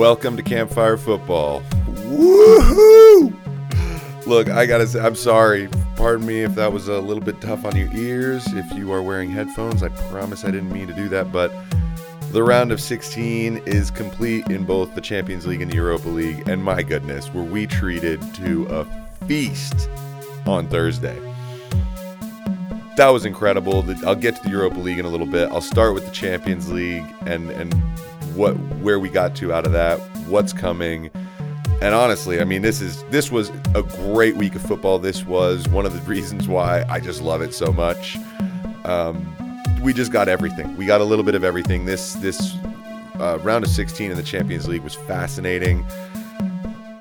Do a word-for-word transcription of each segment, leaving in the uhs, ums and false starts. Welcome to Campfire Football. Woohoo! Look, I gotta say, I'm sorry. Pardon me if that was a little bit tough on your ears. If you are wearing headphones, I promise I didn't mean to do that, but the round of sixteen is complete in both the Champions League and the Europa League, and my goodness, were we treated to a feast on Thursday. That was incredible. I'll get to the Europa League in a little bit. I'll start with the Champions League and and what where we got to out of that, what's coming. And honestly, I mean, this is this was a great week of football. This was one of the reasons why I just love it so much. Um, we just got everything. We got a little bit of everything. This this uh, round of sixteen in the Champions League was fascinating.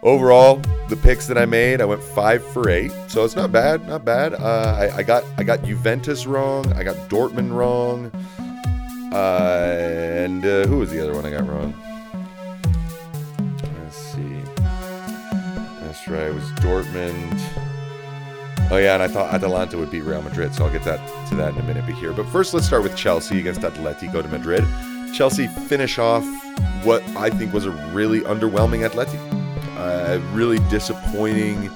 Overall, the picks that I made, I went five for eight, so it's not bad, not bad. Uh, I, I got I got Juventus wrong, I got Dortmund wrong, uh, and uh, who was the other one I got wrong? Let's see. That's right, it was Dortmund. Oh yeah, and I thought Atalanta would beat Real Madrid, so I'll get that to that in a minute. But here, but first, let's start with Chelsea against Atlético de Madrid. Chelsea finish off what I think was a really underwhelming Atleti. Uh, really disappointing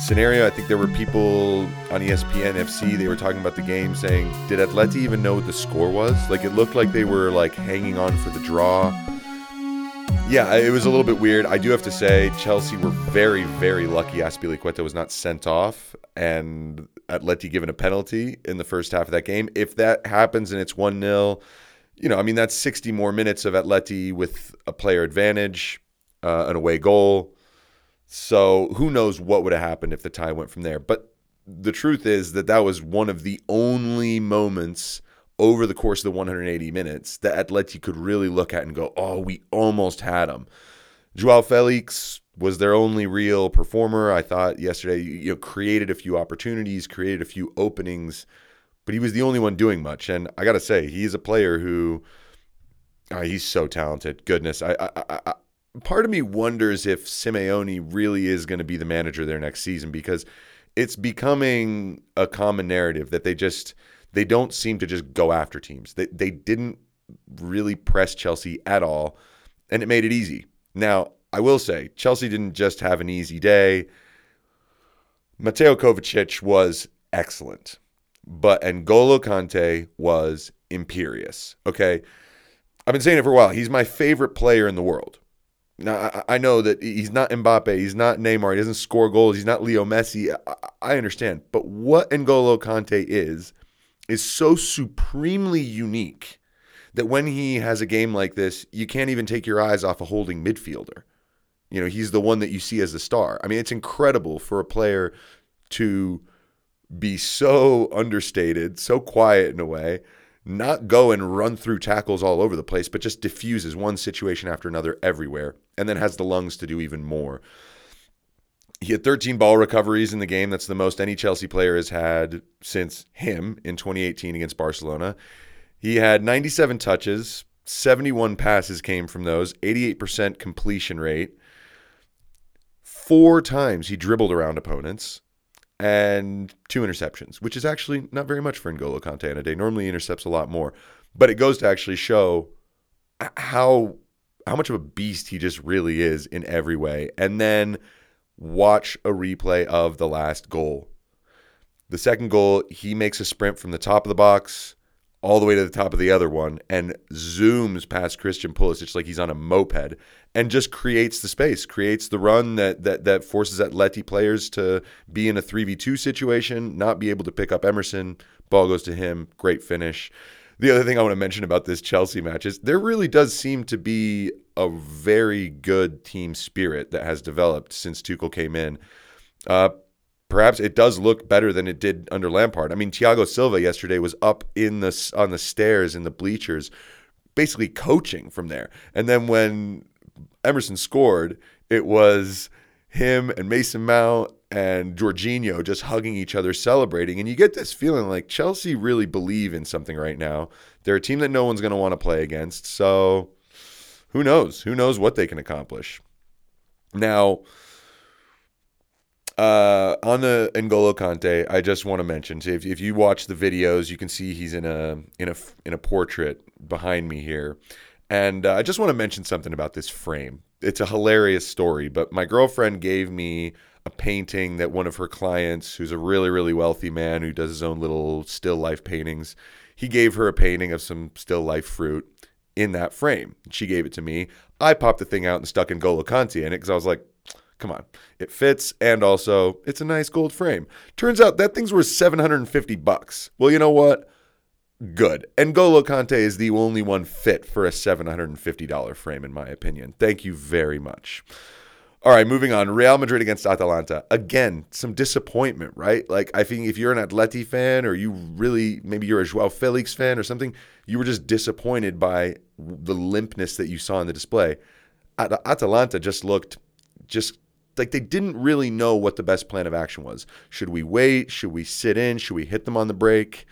scenario. I think there were people on E S P N F C, they were talking about the game saying, did Atleti even know what the score was? Like, it looked like they were like hanging on for the draw. Yeah, it was a little bit weird. I do have to say, Chelsea were very, very lucky Aspilicueta was not sent off and Atleti given a penalty in the first half of that game. If that happens and it's one nil, you know, I mean, that's sixty more minutes of Atleti with a player advantage. Uh, an away goal. So who knows what would have happened if the tie went from there. But the truth is that that was one of the only moments over the course of the one hundred eighty minutes that Atleti could really look at and go, oh, we almost had him. Joao Felix was their only real performer. I thought yesterday, you know, created a few opportunities, created a few openings, but he was the only one doing much. And I got to say, he's a player who, oh, he's so talented. Goodness, I, I, I, I part of me wonders if Simeone really is going to be the manager there next season, because it's becoming a common narrative that they just they don't seem to just go after teams. They they didn't really press Chelsea at all, and it made it easy. Now, I will say, Chelsea didn't just have an easy day. Mateo Kovacic was excellent, but N'Golo Kante was imperious. Okay, I've been saying it for a while. He's my favorite player in the world. Now, I know that he's not Mbappe, he's not Neymar, he doesn't score goals, he's not Leo Messi, I understand. But what N'Golo Kante is, is so supremely unique that when he has a game like this, you can't even take your eyes off a holding midfielder. You know, he's the one that you see as the star. I mean, it's incredible for a player to be so understated, so quiet in a way, not go and run through tackles all over the place, but just diffuses one situation after another everywhere, and then has the lungs to do even more. He had thirteen ball recoveries in the game. That's the most any Chelsea player has had since him in twenty eighteen against Barcelona. He had ninety-seven touches, seventy-one passes came from those, eighty-eight percent completion rate. Four times he dribbled around opponents, and two interceptions, which is actually not very much for N'Golo Kante on a day. Normally he intercepts a lot more. But it goes to actually show how how much of a beast he just really is in every way. And then watch a replay of the last goal. The second goal, he makes a sprint from the top of the box all the way to the top of the other one and zooms past Christian Pulisic like he's on a moped and just creates the space, creates the run that that that forces Atleti players to be in a three v two situation, not be able to pick up Emerson. Ball goes to him. Great finish. The other thing I want to mention about this Chelsea match is there really does seem to be a very good team spirit that has developed since Tuchel came in. Uh, Perhaps it does look better than it did under Lampard. I mean, Thiago Silva yesterday was up in the on the stairs in the bleachers, basically coaching from there. And then when Emerson scored, it was him and Mason Mount and Jorginho just hugging each other, celebrating. And you get this feeling like Chelsea really believe in something right now. They're a team that no one's going to want to play against. So who knows? Who knows what they can accomplish? Now, Uh, on the N'Golo Kante, I just want to mention, so if, if you watch the videos, you can see he's in a in a in a portrait behind me here, And uh, I just want to mention something about this frame. It's a hilarious story, but my girlfriend gave me a painting that one of her clients, who's a really, really wealthy man who does his own little still life paintings, he gave her a painting of some still life fruit in that frame. She gave it to me. I popped the thing out and stuck N'Golo Kante in it because I was like, come on, it fits, and also it's a nice gold frame. Turns out that thing's worth seven hundred fifty bucks. Well, you know what? Good. N'Golo Kante is the only one fit for a seven hundred fifty dollars frame, in my opinion. Thank you very much. All right, moving on. Real Madrid against Atalanta. Again, some disappointment, right? Like, I think if you're an Atleti fan or you really, maybe you're a Joao Felix fan or something, you were just disappointed by the limpness that you saw in the display. At- Atalanta just looked just... Like, they didn't really know what the best plan of action was. Should we wait? Should we sit in? Should we hit them on the break?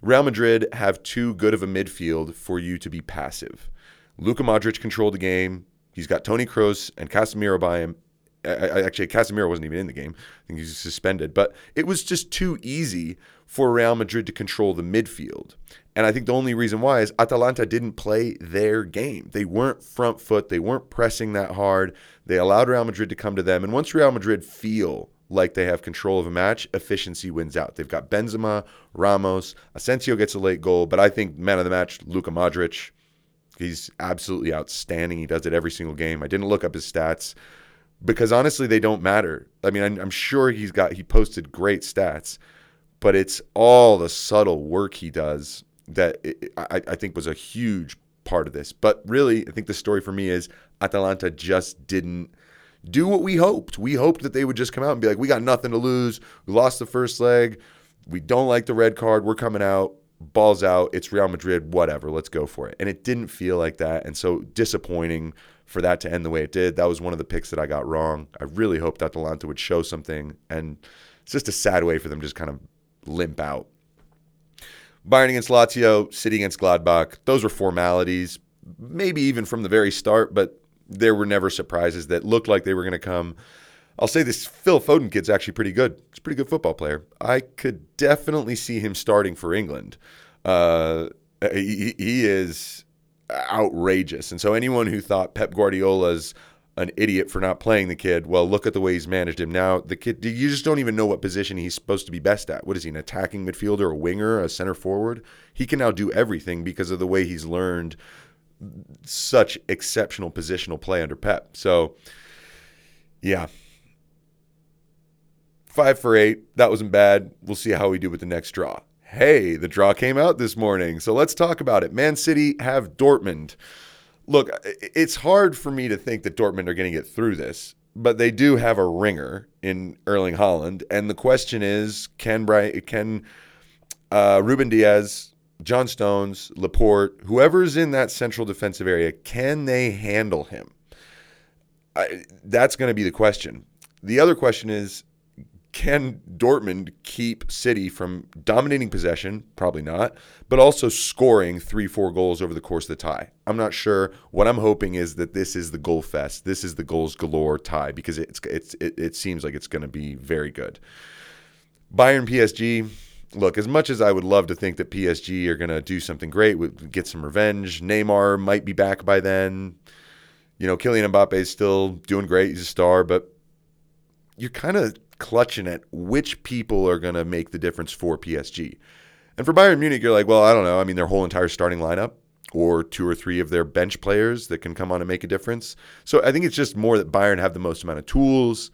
Real Madrid have too good of a midfield for you to be passive. Luka Modric controlled the game. He's got Toni Kroos and Casemiro by him. I, I, actually, Casemiro wasn't even in the game. I think he was suspended. But it was just too easy for Real Madrid to control the midfield. And I think the only reason why is Atalanta didn't play their game. They weren't front foot. They weren't pressing that hard. They allowed Real Madrid to come to them. And once Real Madrid feel like they have control of a match, efficiency wins out. They've got Benzema, Ramos. Asensio gets a late goal. But I think man of the match, Luka Modric. He's absolutely outstanding. He does it every single game. I didn't look up his stats because, honestly, they don't matter. I mean, I'm, I'm sure he's got he posted great stats, but it's all the subtle work he does that it, I, I think was a huge part of this. But really, I think the story for me is Atalanta just didn't do what we hoped. We hoped that they would just come out and be like, we got nothing to lose. We lost the first leg. We don't like the red card. We're coming out. Balls out, it's Real Madrid, whatever, let's go for it. And it didn't feel like that, and so disappointing for that to end the way it did. That was one of the picks that I got wrong. I really hoped Atalanta would show something, and it's just a sad way for them to just kind of limp out. Bayern against Lazio, City against Gladbach, those were formalities, maybe even from the very start, but there were never surprises that looked like they were going to come. I'll say this, Phil Foden kid's actually pretty good. He's a pretty good football player. I could definitely see him starting for England. Uh, he, he is outrageous. And so anyone who thought Pep Guardiola's an idiot for not playing the kid, well, look at the way he's managed him now. The kid, you just don't even know what position he's supposed to be best at. What is he, an attacking midfielder, a winger, a center forward? He can now do everything because of the way he's learned such exceptional positional play under Pep. So, yeah. Five for eight. That wasn't bad. We'll see how we do with the next draw. Hey, the draw came out this morning, so let's talk about it. Man City have Dortmund. Look, it's hard for me to think that Dortmund are going to get through this, but they do have a ringer in Erling Haaland, and the question is, can Brian, can uh, Ruben Diaz, John Stones, Laporte, whoever's in that central defensive area, can they handle him? I, that's going to be the question. The other question is, can Dortmund keep City from dominating possession? Probably not, but also scoring three, four goals over the course of the tie. I'm not sure. What I'm hoping is that this is the goal fest. This is the goals galore tie because it's it's it, it seems like it's going to be very good. Bayern P S G. Look, as much as I would love to think that P S G are going to do something great, would get some revenge. Neymar might be back by then. You know, Kylian Mbappe is still doing great. He's a star, but you're kind of clutching at which people are going to make the difference for P S G. And for Bayern Munich, you're like, well, I don't know. I mean, their whole entire starting lineup or two or three of their bench players that can come on and make a difference. So I think it's just more that Bayern have the most amount of tools.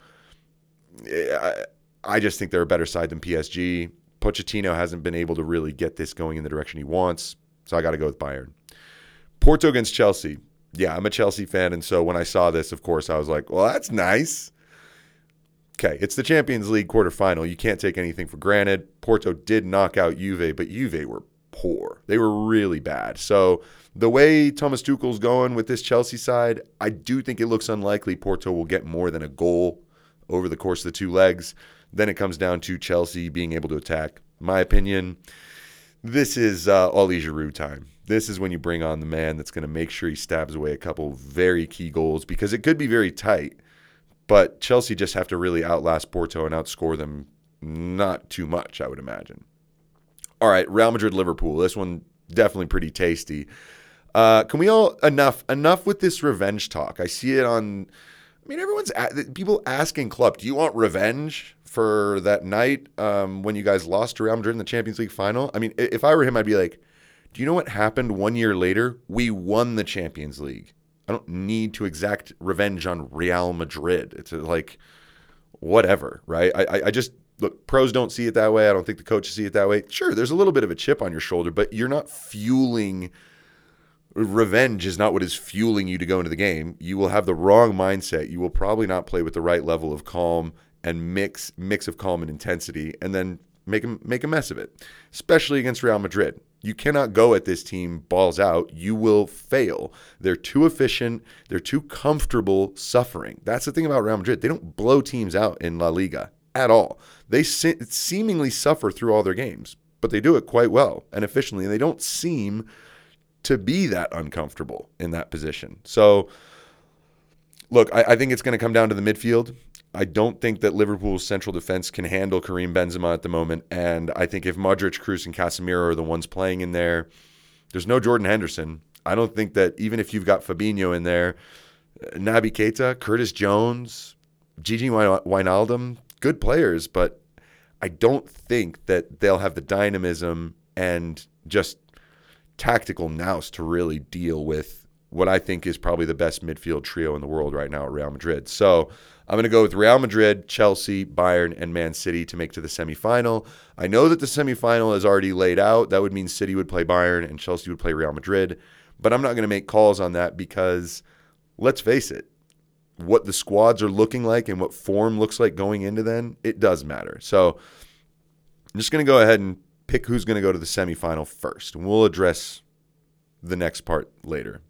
I, I just think they're a better side than P S G. Pochettino hasn't been able to really get this going in the direction he wants, so I got to go with Bayern. Porto against Chelsea. Yeah, I'm a Chelsea fan, and so when I saw this, of course, I was like, well, that's nice. Okay, it's the Champions League quarterfinal. You can't take anything for granted. Porto did knock out Juve, but Juve were poor. They were really bad. So the way Thomas Tuchel's going with this Chelsea side, I do think it looks unlikely Porto will get more than a goal over the course of the two legs. Then it comes down to Chelsea being able to attack. My opinion, this is uh, Oli Giroud time. This is when you bring on the man that's going to make sure he stabs away a couple very key goals because it could be very tight. But Chelsea just have to really outlast Porto and outscore them not too much, I would imagine. All right, Real Madrid-Liverpool. This one definitely pretty tasty. Uh, can we all enough enough with this revenge talk? I see it on. I mean, everyone's at, people asking Klopp, do you want revenge for that night um, when you guys lost to Real Madrid in the Champions League final? I mean, if I were him, I'd be like, do you know what happened one year later? We won the Champions League. I don't need to exact revenge on Real Madrid. It's like, whatever, right? I, I just, look, pros don't see it that way. I don't think the coaches see it that way. Sure, there's a little bit of a chip on your shoulder, but you're not fueling, revenge is not what is fueling you to go into the game. You will have the wrong mindset. You will probably not play with the right level of calm and mix mix of calm and intensity, and then make a, make a mess of it, especially against Real Madrid. You cannot go at this team balls out. You will fail. They're too efficient. They're too comfortable suffering. That's the thing about Real Madrid. They don't blow teams out in La Liga at all. They se- seemingly suffer through all their games, but they do it quite well and efficiently, and they don't seem to be that uncomfortable in that position. So, look, I, I think it's going to come down to the midfield. I don't think that Liverpool's central defense can handle Karim Benzema at the moment, and I think if Modric, Kroos, and Casemiro are the ones playing in there, there's no Jordan Henderson. I don't think that even if you've got Fabinho in there, Naby Keita, Curtis Jones, Gigi Wijnaldum, good players, but I don't think that they'll have the dynamism and just tactical nous to really deal with what I think is probably the best midfield trio in the world right now at Real Madrid. So I'm going to go with Real Madrid, Chelsea, Bayern, and Man City to make to the semifinal. I know that the semifinal is already laid out. That would mean City would play Bayern and Chelsea would play Real Madrid. But I'm not going to make calls on that because, let's face it, what the squads are looking like and what form looks like going into then, it does matter. So I'm just going to go ahead and pick who's going to go to the semifinal first. And we'll address the next part later.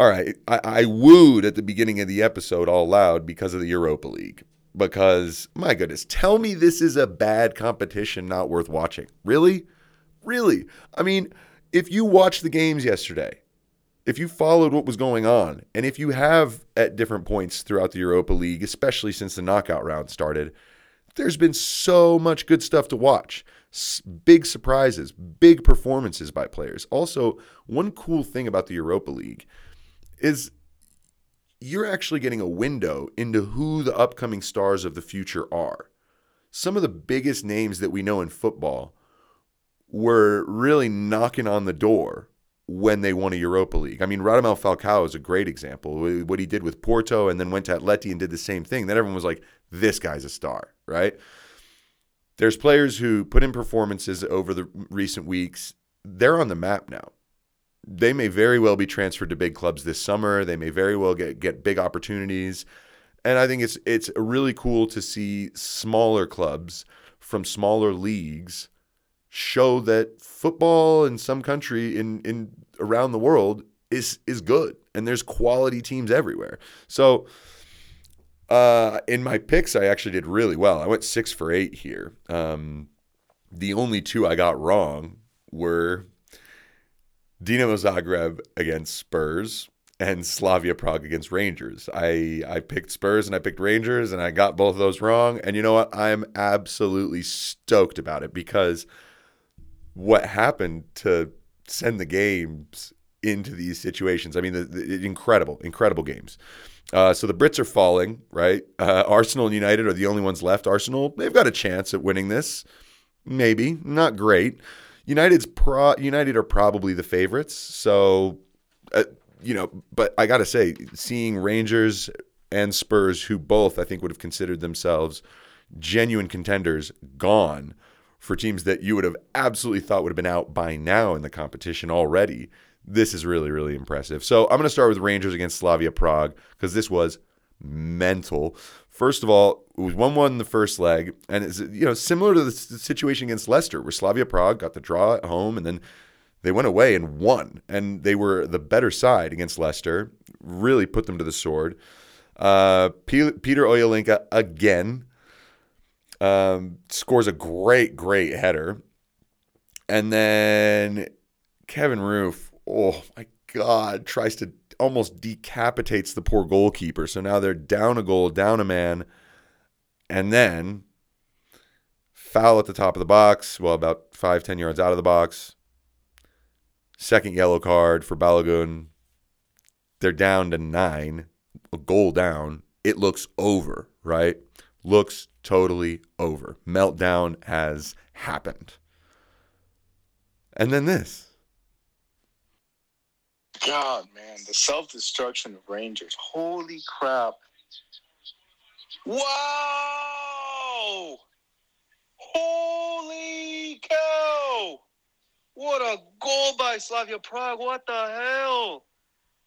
All right, I, I wooed at the beginning of the episode all loud because of the Europa League. Because, my goodness, tell me this is a bad competition not worth watching. Really? Really? I mean, if you watched the games yesterday, if you followed what was going on, and if you have at different points throughout the Europa League, especially since the knockout round started, there's been so much good stuff to watch. Big surprises, big performances by players. Also, one cool thing about the Europa League is you're actually getting a window into who the upcoming stars of the future are. Some of the biggest names that we know in football were really knocking on the door when they won a Europa League. I mean, Radamel Falcao is a great example. What he did with Porto and then went to Atleti and did the same thing. Then everyone was like, this guy's a star, right? There's players who put in performances over the recent weeks. They're on the map now. They may very well be transferred to big clubs this summer. They may very well get, get big opportunities. And I think it's it's really cool to see smaller clubs from smaller leagues show that football in some country in, in around the world is is good. And there's quality teams everywhere. So Uh, in my picks, I actually did really well. I went six for eight here. Um, the only two I got wrong were Dinamo Zagreb against Spurs and Slavia Prague against Rangers. I, I picked Spurs and I picked Rangers, and I got both of those wrong. And you know what? I'm absolutely stoked about it because what happened to send the games into these situations. I mean, the, the incredible, incredible games. Uh, so the Brits are falling, right? Uh, Arsenal and United are the only ones left. Arsenal, they've got a chance at winning this. Maybe. Not great. United's pro- United are probably the favorites. So, uh, you know, but I got to say, seeing Rangers and Spurs, who both I think would have considered themselves genuine contenders, gone for teams that you would have absolutely thought would have been out by now in the competition already. This is really, really impressive. So I'm going to start with Rangers against Slavia Prague because this was mental. First of all, it was one one in the first leg, and it's, you know, similar to the situation against Leicester where Slavia Prague got the draw at home and then they went away and won, and they were the better side against Leicester. Really put them to the sword. Uh, P- Peter Ojolinka again um, scores a great, great header, and then Kevin Roof. Oh, my God, tries to almost decapitates the poor goalkeeper. So now they're down a goal, down a man, and then foul at the top of the box, well, about five, ten yards out of the box. Second yellow card for Balogun. They're down to nine, a goal down. It looks over, right? Looks totally over. Meltdown has happened. And then this. God, man, the self-destruction of Rangers. Holy crap. Wow! Holy cow! What a goal by Slavia Prague. What the hell?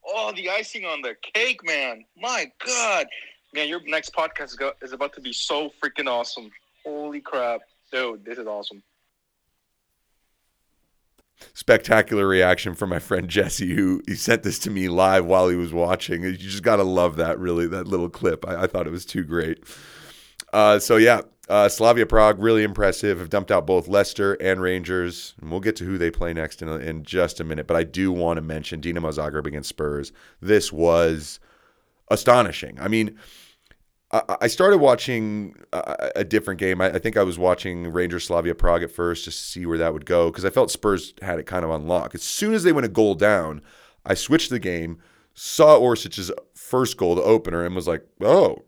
Oh, the icing on the cake, man. My God. Man, your next podcast is about to be so freaking awesome. Holy crap. Dude, this is awesome. Spectacular reaction from my friend Jesse, who he sent this to me live while he was watching. You just got to love that, really, that little clip. I, I thought it was too great. Uh, so, yeah, uh, Slavia Prague, really impressive. Have dumped out both Leicester and Rangers. And we'll get to who they play next in, in just a minute. But I do want to mention Dinamo Zagreb against Spurs. This was astonishing. I mean, I, I started watching a, a different game. I, I think I was watching Rangers Slavia Prague at first just to see where that would go because I felt Spurs had it kind of on lock. As soon as they went a goal down, I switched the game, saw Orsic's first goal, the opener, and was like, oh,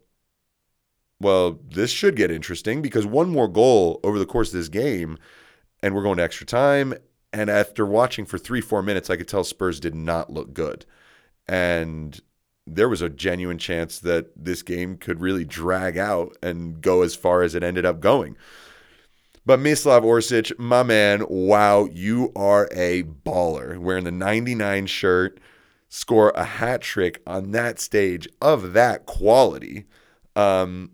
well, this should get interesting because one more goal over the course of this game and we're going to extra time. And after watching for three, four minutes, I could tell Spurs did not look good. And there was a genuine chance that this game could really drag out and go as far as it ended up going. But Mislav Orsic, my man, wow, you are a baller. Wearing the ninety-nine shirt, score a hat trick on that stage of that quality. Um,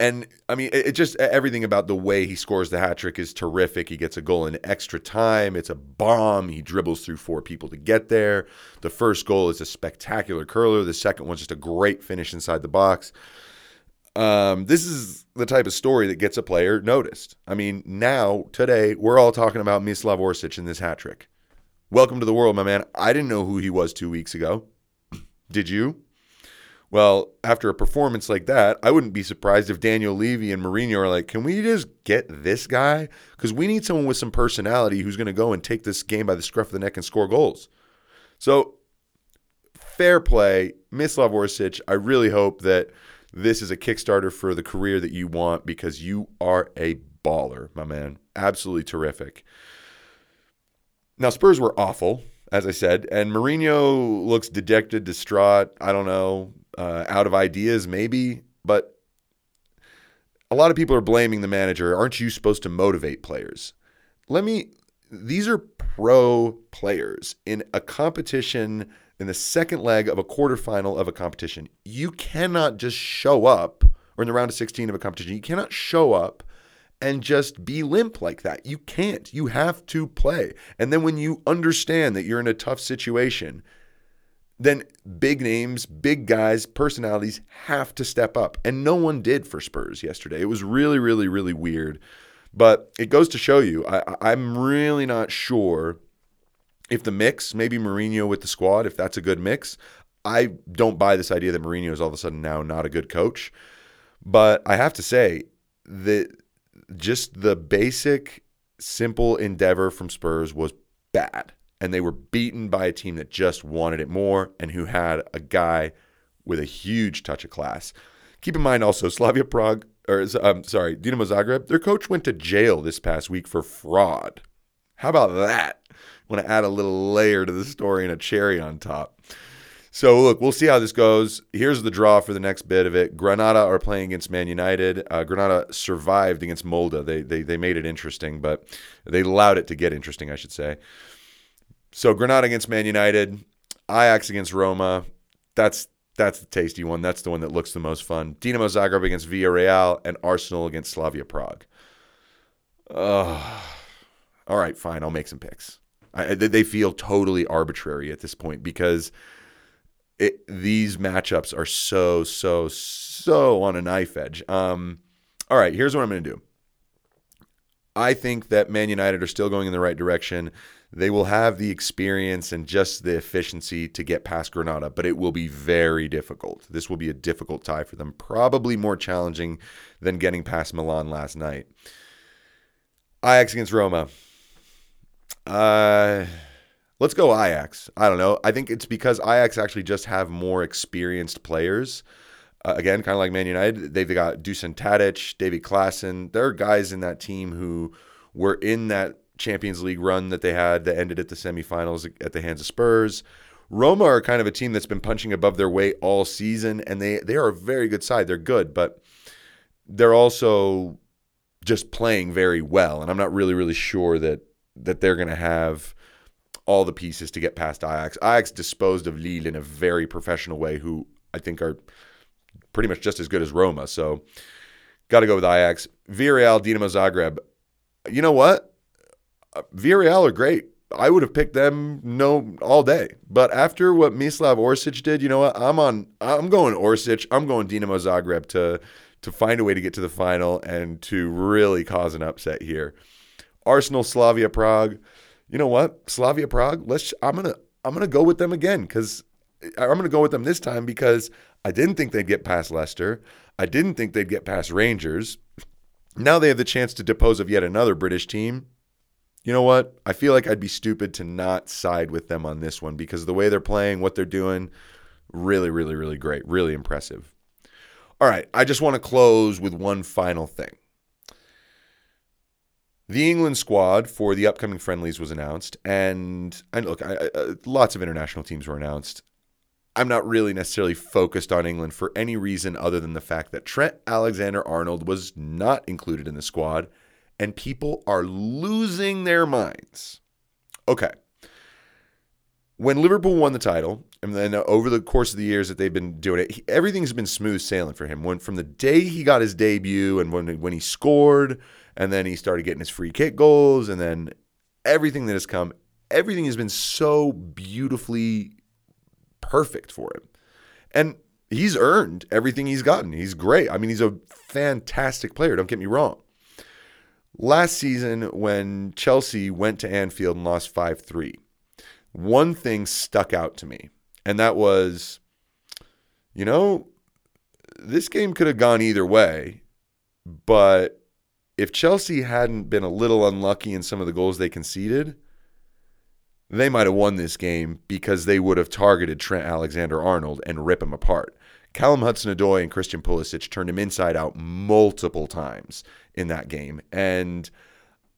and, I mean, it, it just everything about the way he scores the hat trick is terrific. He gets a goal in extra time. It's a bomb. He dribbles through four people to get there. The first goal is a spectacular curler. The second one's just a great finish inside the box. Um, this is the type of story that gets a player noticed. I mean, now, today, we're all talking about Mislav Orsic and this hat trick. Welcome to the world, my man. I didn't know who he was two weeks ago. Did you? Well, after a performance like that, I wouldn't be surprised if Daniel Levy and Mourinho are like, can we just get this guy? Because we need someone with some personality who's going to go and take this game by the scruff of the neck and score goals. So, fair play. Mislav Orsic, I really hope that this is a Kickstarter for the career that you want because you are a baller, my man. Absolutely terrific. Now, Spurs were awful, as I said, and Mourinho looks dejected, distraught, I don't know. Uh, out of ideas maybe, but a lot of people are blaming the manager. Aren't you supposed to motivate players? Let me, these are pro players in a competition, in the second leg of a quarterfinal of a competition. You cannot just show up, or in the round of sixteen of a competition, you cannot show up and just be limp like that. You can't. You have to play. And then when you understand that you're in a tough situation, then big names, big guys, personalities have to step up. And no one did for Spurs yesterday. It was really, really, really weird. But it goes to show you, I, I'm really not sure if the mix, maybe Mourinho with the squad, if that's a good mix. I don't buy this idea that Mourinho is all of a sudden now not a good coach. But I have to say that just the basic, simple endeavor from Spurs was bad. And they were beaten by a team that just wanted it more and who had a guy with a huge touch of class. Keep in mind also, Slavia Prague, or um, sorry, Dinamo Zagreb, their coach went to jail this past week for fraud. How about that? I want to add a little layer to the story and a cherry on top. So look, we'll see how this goes. Here's the draw for the next bit of it. Granada are playing against Man United. Uh, Granada survived against Molde. They, they, they made it interesting, but they allowed it to get interesting, I should say. So Granada against Man United, Ajax against Roma, that's that's the tasty one. That's the one that looks the most fun. Dinamo Zagreb against Villarreal, and Arsenal against Slavia Prague. Uh, all right, fine, I'll make some picks. I, they feel totally arbitrary at this point because it, these matchups are so, so, so on a knife edge. Um, all right, here's what I'm going to do. I think that Man United are still going in the right direction. They will have the experience and just the efficiency to get past Granada, but it will be very difficult. This will be a difficult tie for them, probably more challenging than getting past Milan last night. Ajax against Roma. Uh, Let's go Ajax. I don't know. I think it's because Ajax actually just have more experienced players. Uh, again, kind of like Man United, they've got Dusan Tadic, David Klaassen. There are guys in that team who were in that Champions League run that they had that ended at the semifinals at the hands of Spurs. Roma are kind of a team that's been punching above their weight all season, and they, they are a very good side. They're good, but they're also just playing very well, and I'm not really, really sure that that they're going to have all the pieces to get past Ajax. Ajax disposed of Lille in a very professional way, who I think are pretty much just as good as Roma. So got to go with Ajax. Villarreal, Dinamo Zagreb. You know what? Villarreal are great. I would have picked them no all day. But after what Mislav Orsic did, you know what? I'm on I'm going Orsic. I'm going Dinamo Zagreb to to find a way to get to the final and to really cause an upset here. Arsenal, Slavia Prague. You know what? Slavia Prague, let's I'm going to I'm going to go with them again cuz I'm going to go with them this time because I didn't think they'd get past Leicester. I didn't think they'd get past Rangers. Now they have the chance to depose of yet another British team. You know what? I feel like I'd be stupid to not side with them on this one because the way they're playing, what they're doing, really, really, really great. Really impressive. All right. I just want to close with one final thing. The England squad for the upcoming friendlies was announced. And, and look, I, I, lots of international teams were announced. I'm not really necessarily focused on England for any reason other than the fact that Trent Alexander-Arnold was not included in the squad, and people are losing their minds. Okay. When Liverpool won the title, and then over the course of the years that they've been doing it, he, everything's been smooth sailing for him. When from the day he got his debut and when when he scored, and then he started getting his free kick goals, and then everything that has come, everything has been so beautifully perfect for him. And he's earned everything he's gotten. He's great. I mean, he's a fantastic player. Don't get me wrong. Last season, when Chelsea went to Anfield and lost five three, one thing stuck out to me. And that was, you know, this game could have gone either way. But if Chelsea hadn't been a little unlucky in some of the goals they conceded, they might have won this game because they would have targeted Trent Alexander-Arnold and rip him apart. Callum Hudson-Odoi and Christian Pulisic turned him inside out multiple times in that game. And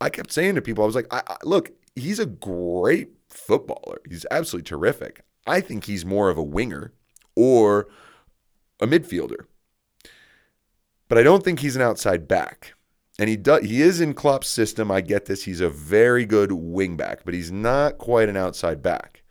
I kept saying to people, I was like, I, I, look, he's a great footballer. He's absolutely terrific. I think he's more of a winger or a midfielder. But I don't think he's an outside back. And he does, he is in Klopp's system. I get this. He's a very good wing back, but he's not quite an outside back.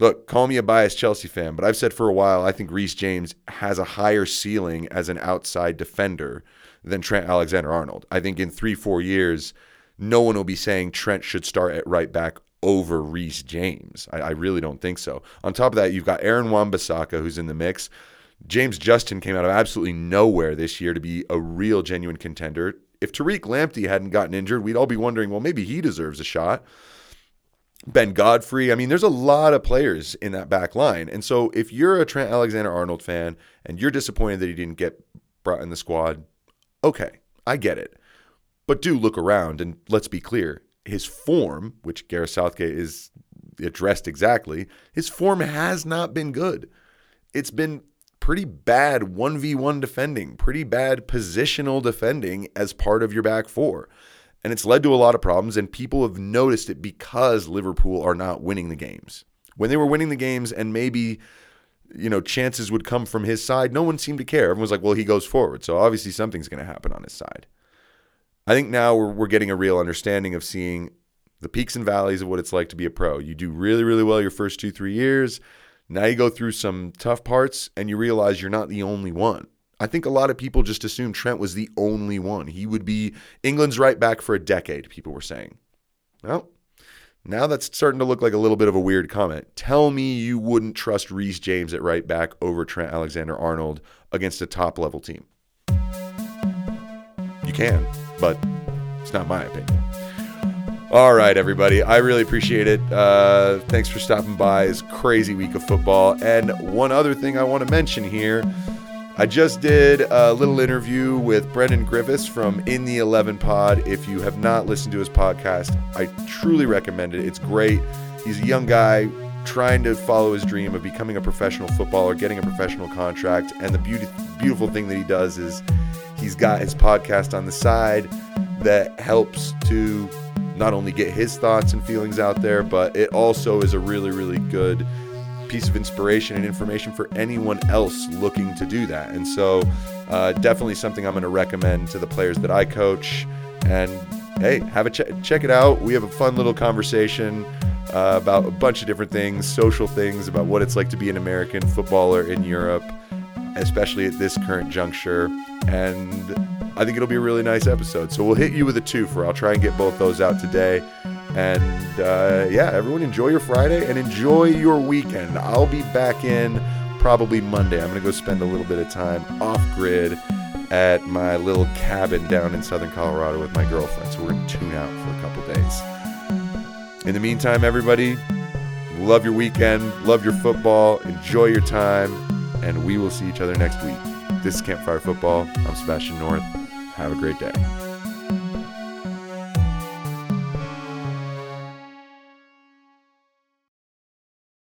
Look, call me a biased Chelsea fan, but I've said for a while I think Reece James has a higher ceiling as an outside defender than Trent Alexander-Arnold. I think in three, four years, no one will be saying Trent should start at right back over Reece James. I, I really don't think so. On top of that, you've got Aaron Wan-Bissaka who's in the mix. James Justin came out of absolutely nowhere this year to be a real genuine contender. If Tariq Lamptey hadn't gotten injured, we'd all be wondering, well, maybe he deserves a shot. Ben Godfrey. I mean, there's a lot of players in that back line. And so if you're a Trent Alexander-Arnold fan and you're disappointed that he didn't get brought in the squad, okay, I get it. But do look around, and let's be clear. His form, which Gareth Southgate is addressed exactly, his form has not been good. It's been pretty bad one v one defending, pretty bad positional defending as part of your back four. And it's led to a lot of problems, and people have noticed it because Liverpool are not winning the games. When they were winning the games and maybe, you know, chances would come from his side, no one seemed to care. Everyone's like, well, he goes forward, so obviously something's going to happen on his side. I think now we're, we're getting a real understanding of seeing the peaks and valleys of what it's like to be a pro. You do really, really well your first two, three years. Now you go through some tough parts and you realize you're not the only one. I think a lot of people just assumed Trent was the only one. He would be England's right back for a decade, people were saying. Well, now that's starting to look like a little bit of a weird comment. Tell me you wouldn't trust Reece James at right back over Trent Alexander-Arnold against a top-level team. You can, but it's not my opinion. All right, everybody. I really appreciate it. Uh, thanks for stopping by. It's a crazy week of football. And one other thing I want to mention here. I just did a little interview with Brendan Griffiths from In the eleven Pod. If you have not listened to his podcast, I truly recommend it. It's great. He's a young guy trying to follow his dream of becoming a professional footballer, getting a professional contract. And the beauty, beautiful thing that he does is he's got his podcast on the side that helps to not only get his thoughts and feelings out there, but it also is a really, really good piece of inspiration and information for anyone else looking to do that. And so uh, definitely something I'm going to recommend to the players that I coach. And hey, have a ch- check it out. We have a fun little conversation uh, about a bunch of different things, social things, about what it's like to be an American footballer in Europe, especially at this current juncture. And I think it'll be a really nice episode. So we'll hit you with a twofer. I'll try and get both those out today. And uh, yeah, everyone enjoy your Friday and enjoy your weekend. I'll be back in probably Monday. I'm going to go spend a little bit of time off grid at my little cabin down in Southern Colorado with my girlfriend. So we're going to tune out for a couple days. In the meantime, everybody, love your weekend, love your football, enjoy your time, and we will see each other next week. This is Campfire Football. I'm Sebastian North. Have a great day.